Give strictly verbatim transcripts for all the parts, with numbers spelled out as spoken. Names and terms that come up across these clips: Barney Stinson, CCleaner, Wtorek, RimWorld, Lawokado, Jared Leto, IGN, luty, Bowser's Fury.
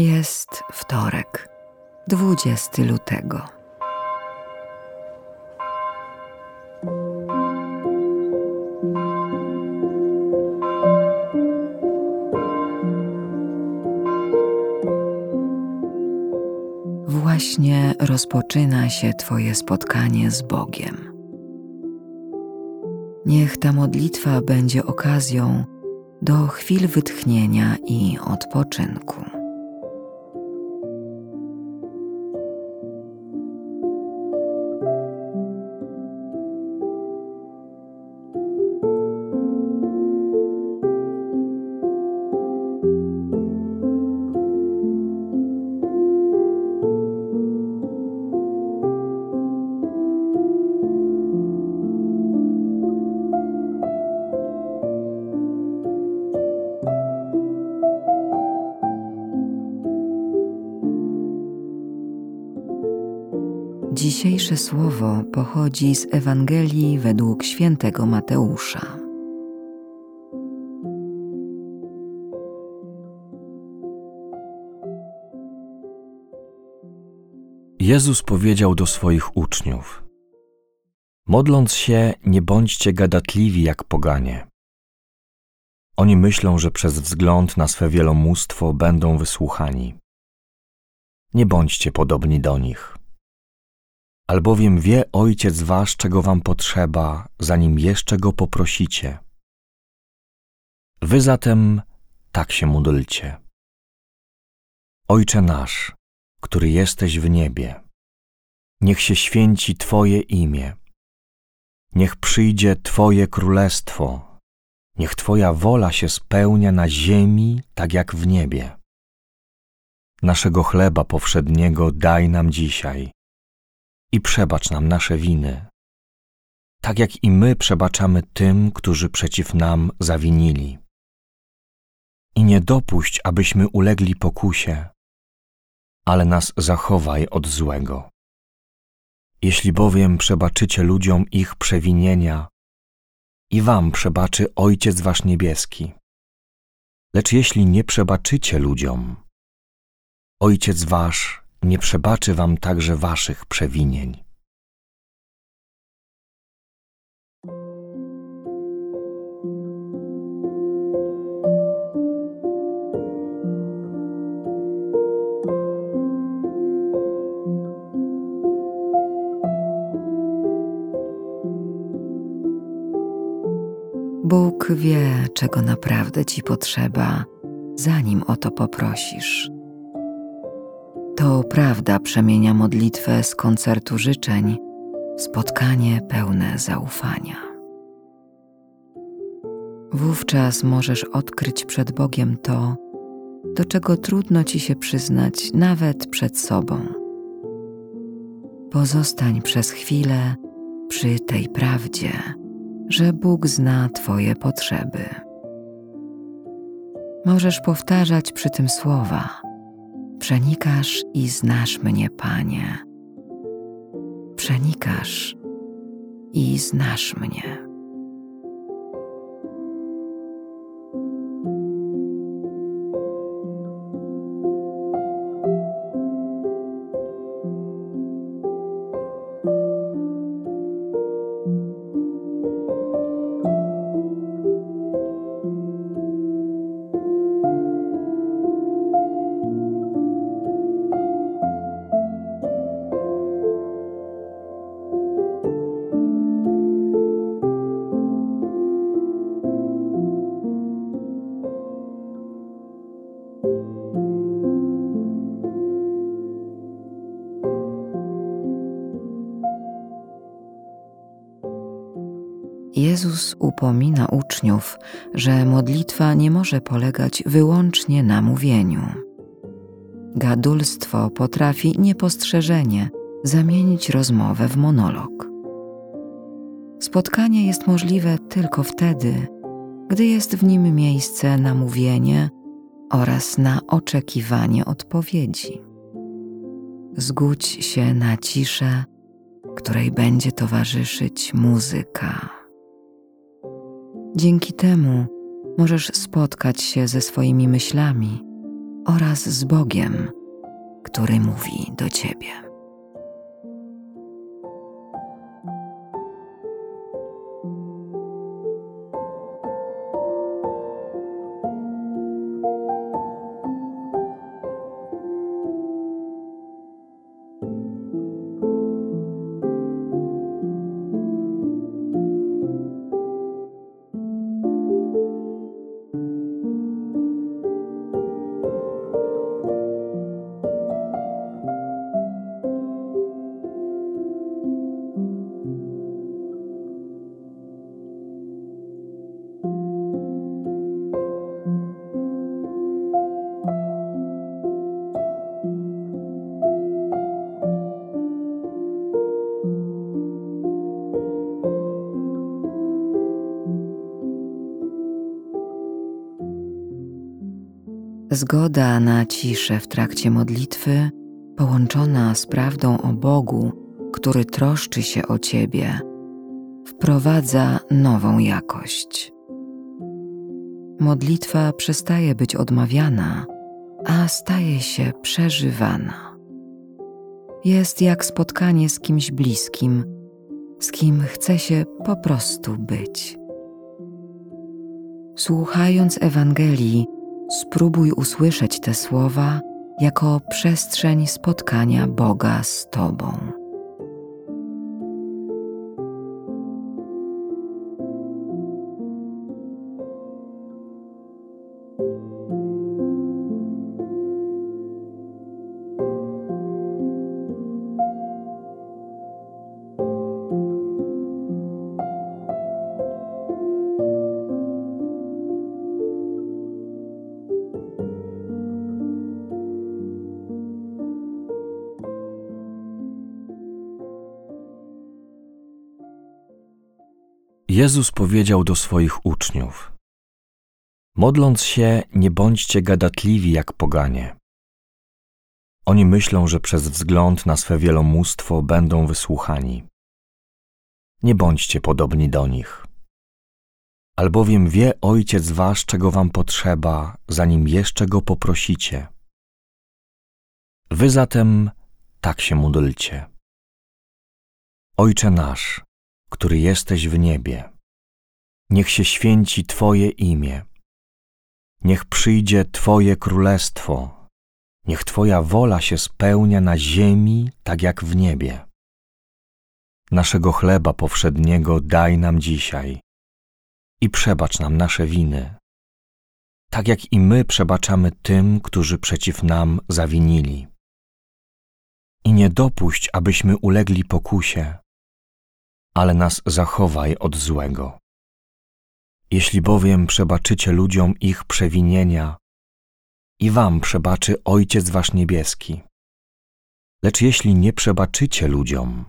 Jest wtorek, dwudziestego lutego. Właśnie rozpoczyna się Twoje spotkanie z Bogiem. Niech ta modlitwa będzie okazją do chwil wytchnienia i odpoczynku. Dzisiejsze słowo pochodzi z Ewangelii według świętego Mateusza. Jezus powiedział do swoich uczniów: modląc się, nie bądźcie gadatliwi jak poganie. Oni myślą, że przez wzgląd na swe wielomóstwo będą wysłuchani. Nie bądźcie podobni do nich. Albowiem wie Ojciec wasz, czego wam potrzeba, zanim jeszcze Go poprosicie. Wy zatem tak się módlcie. Ojcze nasz, który jesteś w niebie, niech się święci Twoje imię. Niech przyjdzie Twoje królestwo. Niech Twoja wola się spełnia na ziemi, tak jak w niebie. Naszego chleba powszedniego daj nam dzisiaj. I przebacz nam nasze winy, tak jak i my przebaczamy tym, którzy przeciw nam zawinili. I nie dopuść, abyśmy ulegli pokusie, ale nas zachowaj od złego. Jeśli bowiem przebaczycie ludziom ich przewinienia, i wam przebaczy Ojciec wasz niebieski. Lecz jeśli nie przebaczycie ludziom, Ojciec wasz nie przebaczy wam także waszych przewinień. Bóg wie, czego naprawdę ci potrzeba, zanim o to poprosisz. To prawda przemienia modlitwę z koncertu życzeń w spotkanie pełne zaufania. Wówczas możesz odkryć przed Bogiem to, do czego trudno ci się przyznać nawet przed sobą. Pozostań przez chwilę przy tej prawdzie, że Bóg zna Twoje potrzeby. Możesz powtarzać przy tym słowa: przenikasz i znasz mnie, Panie. Przenikasz i znasz mnie. Jezus upomina uczniów, że modlitwa nie może polegać wyłącznie na mówieniu. Gadulstwo potrafi niepostrzeżenie zamienić rozmowę w monolog. Spotkanie jest możliwe tylko wtedy, gdy jest w nim miejsce na mówienie oraz na oczekiwanie odpowiedzi. Zgódź się na ciszę, której będzie towarzyszyć muzyka. Dzięki temu możesz spotkać się ze swoimi myślami oraz z Bogiem, który mówi do ciebie. Zgoda na ciszę w trakcie modlitwy, połączona z prawdą o Bogu, który troszczy się o ciebie, wprowadza nową jakość. Modlitwa przestaje być odmawiana, a staje się przeżywana. Jest jak spotkanie z kimś bliskim, z kim chce się po prostu być. Słuchając Ewangelii, spróbuj usłyszeć te słowa jako przestrzeń spotkania Boga z tobą. Jezus powiedział do swoich uczniów: modląc się, nie bądźcie gadatliwi jak poganie. Oni myślą, że przez wzgląd na swe wielomóstwo będą wysłuchani. Nie bądźcie podobni do nich. Albowiem wie Ojciec wasz, czego wam potrzeba, zanim jeszcze go poprosicie. Wy zatem tak się módlcie. Ojcze nasz, który jesteś w niebie, niech się święci Twoje imię, niech przyjdzie Twoje królestwo, niech Twoja wola się spełnia na ziemi, tak jak w niebie. Naszego chleba powszedniego daj nam dzisiaj i przebacz nam nasze winy, tak jak i my przebaczamy tym, którzy przeciw nam zawinili. I nie dopuść, abyśmy ulegli pokusie, ale nas zachowaj od złego. Jeśli bowiem przebaczycie ludziom ich przewinienia, i wam przebaczy Ojciec wasz niebieski. Lecz jeśli nie przebaczycie ludziom,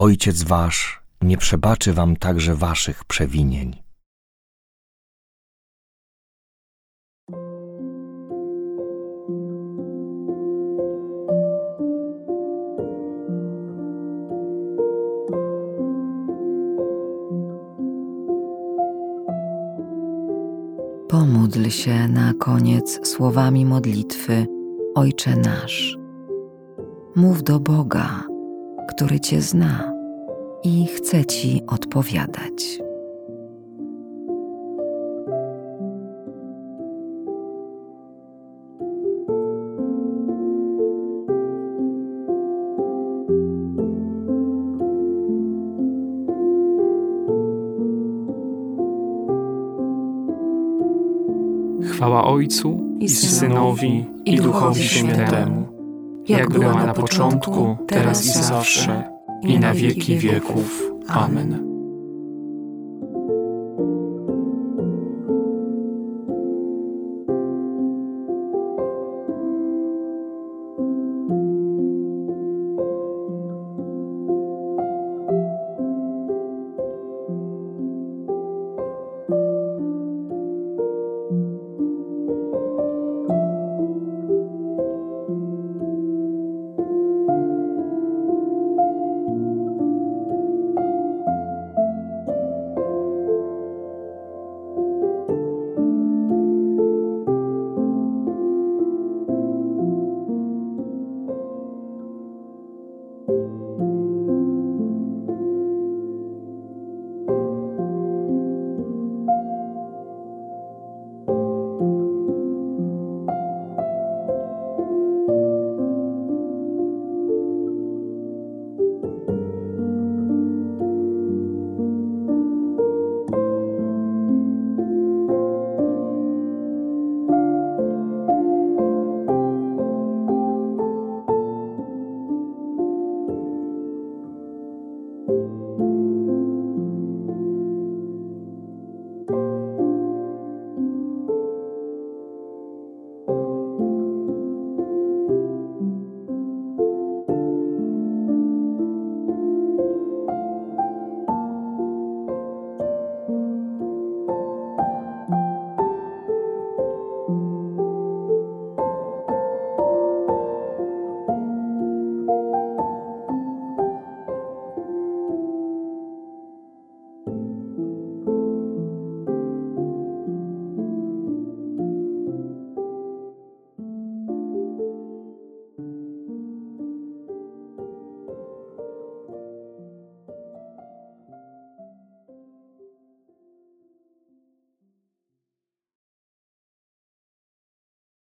Ojciec wasz nie przebaczy wam także waszych przewinień. Pomódl się na koniec słowami modlitwy Ojcze nasz. Mów do Boga, który cię zna i chce ci odpowiadać. Chwała Ojcu i Synowi i Duchowi Świętemu, jak była na początku, teraz i zawsze, i na wieki wieków. Amen.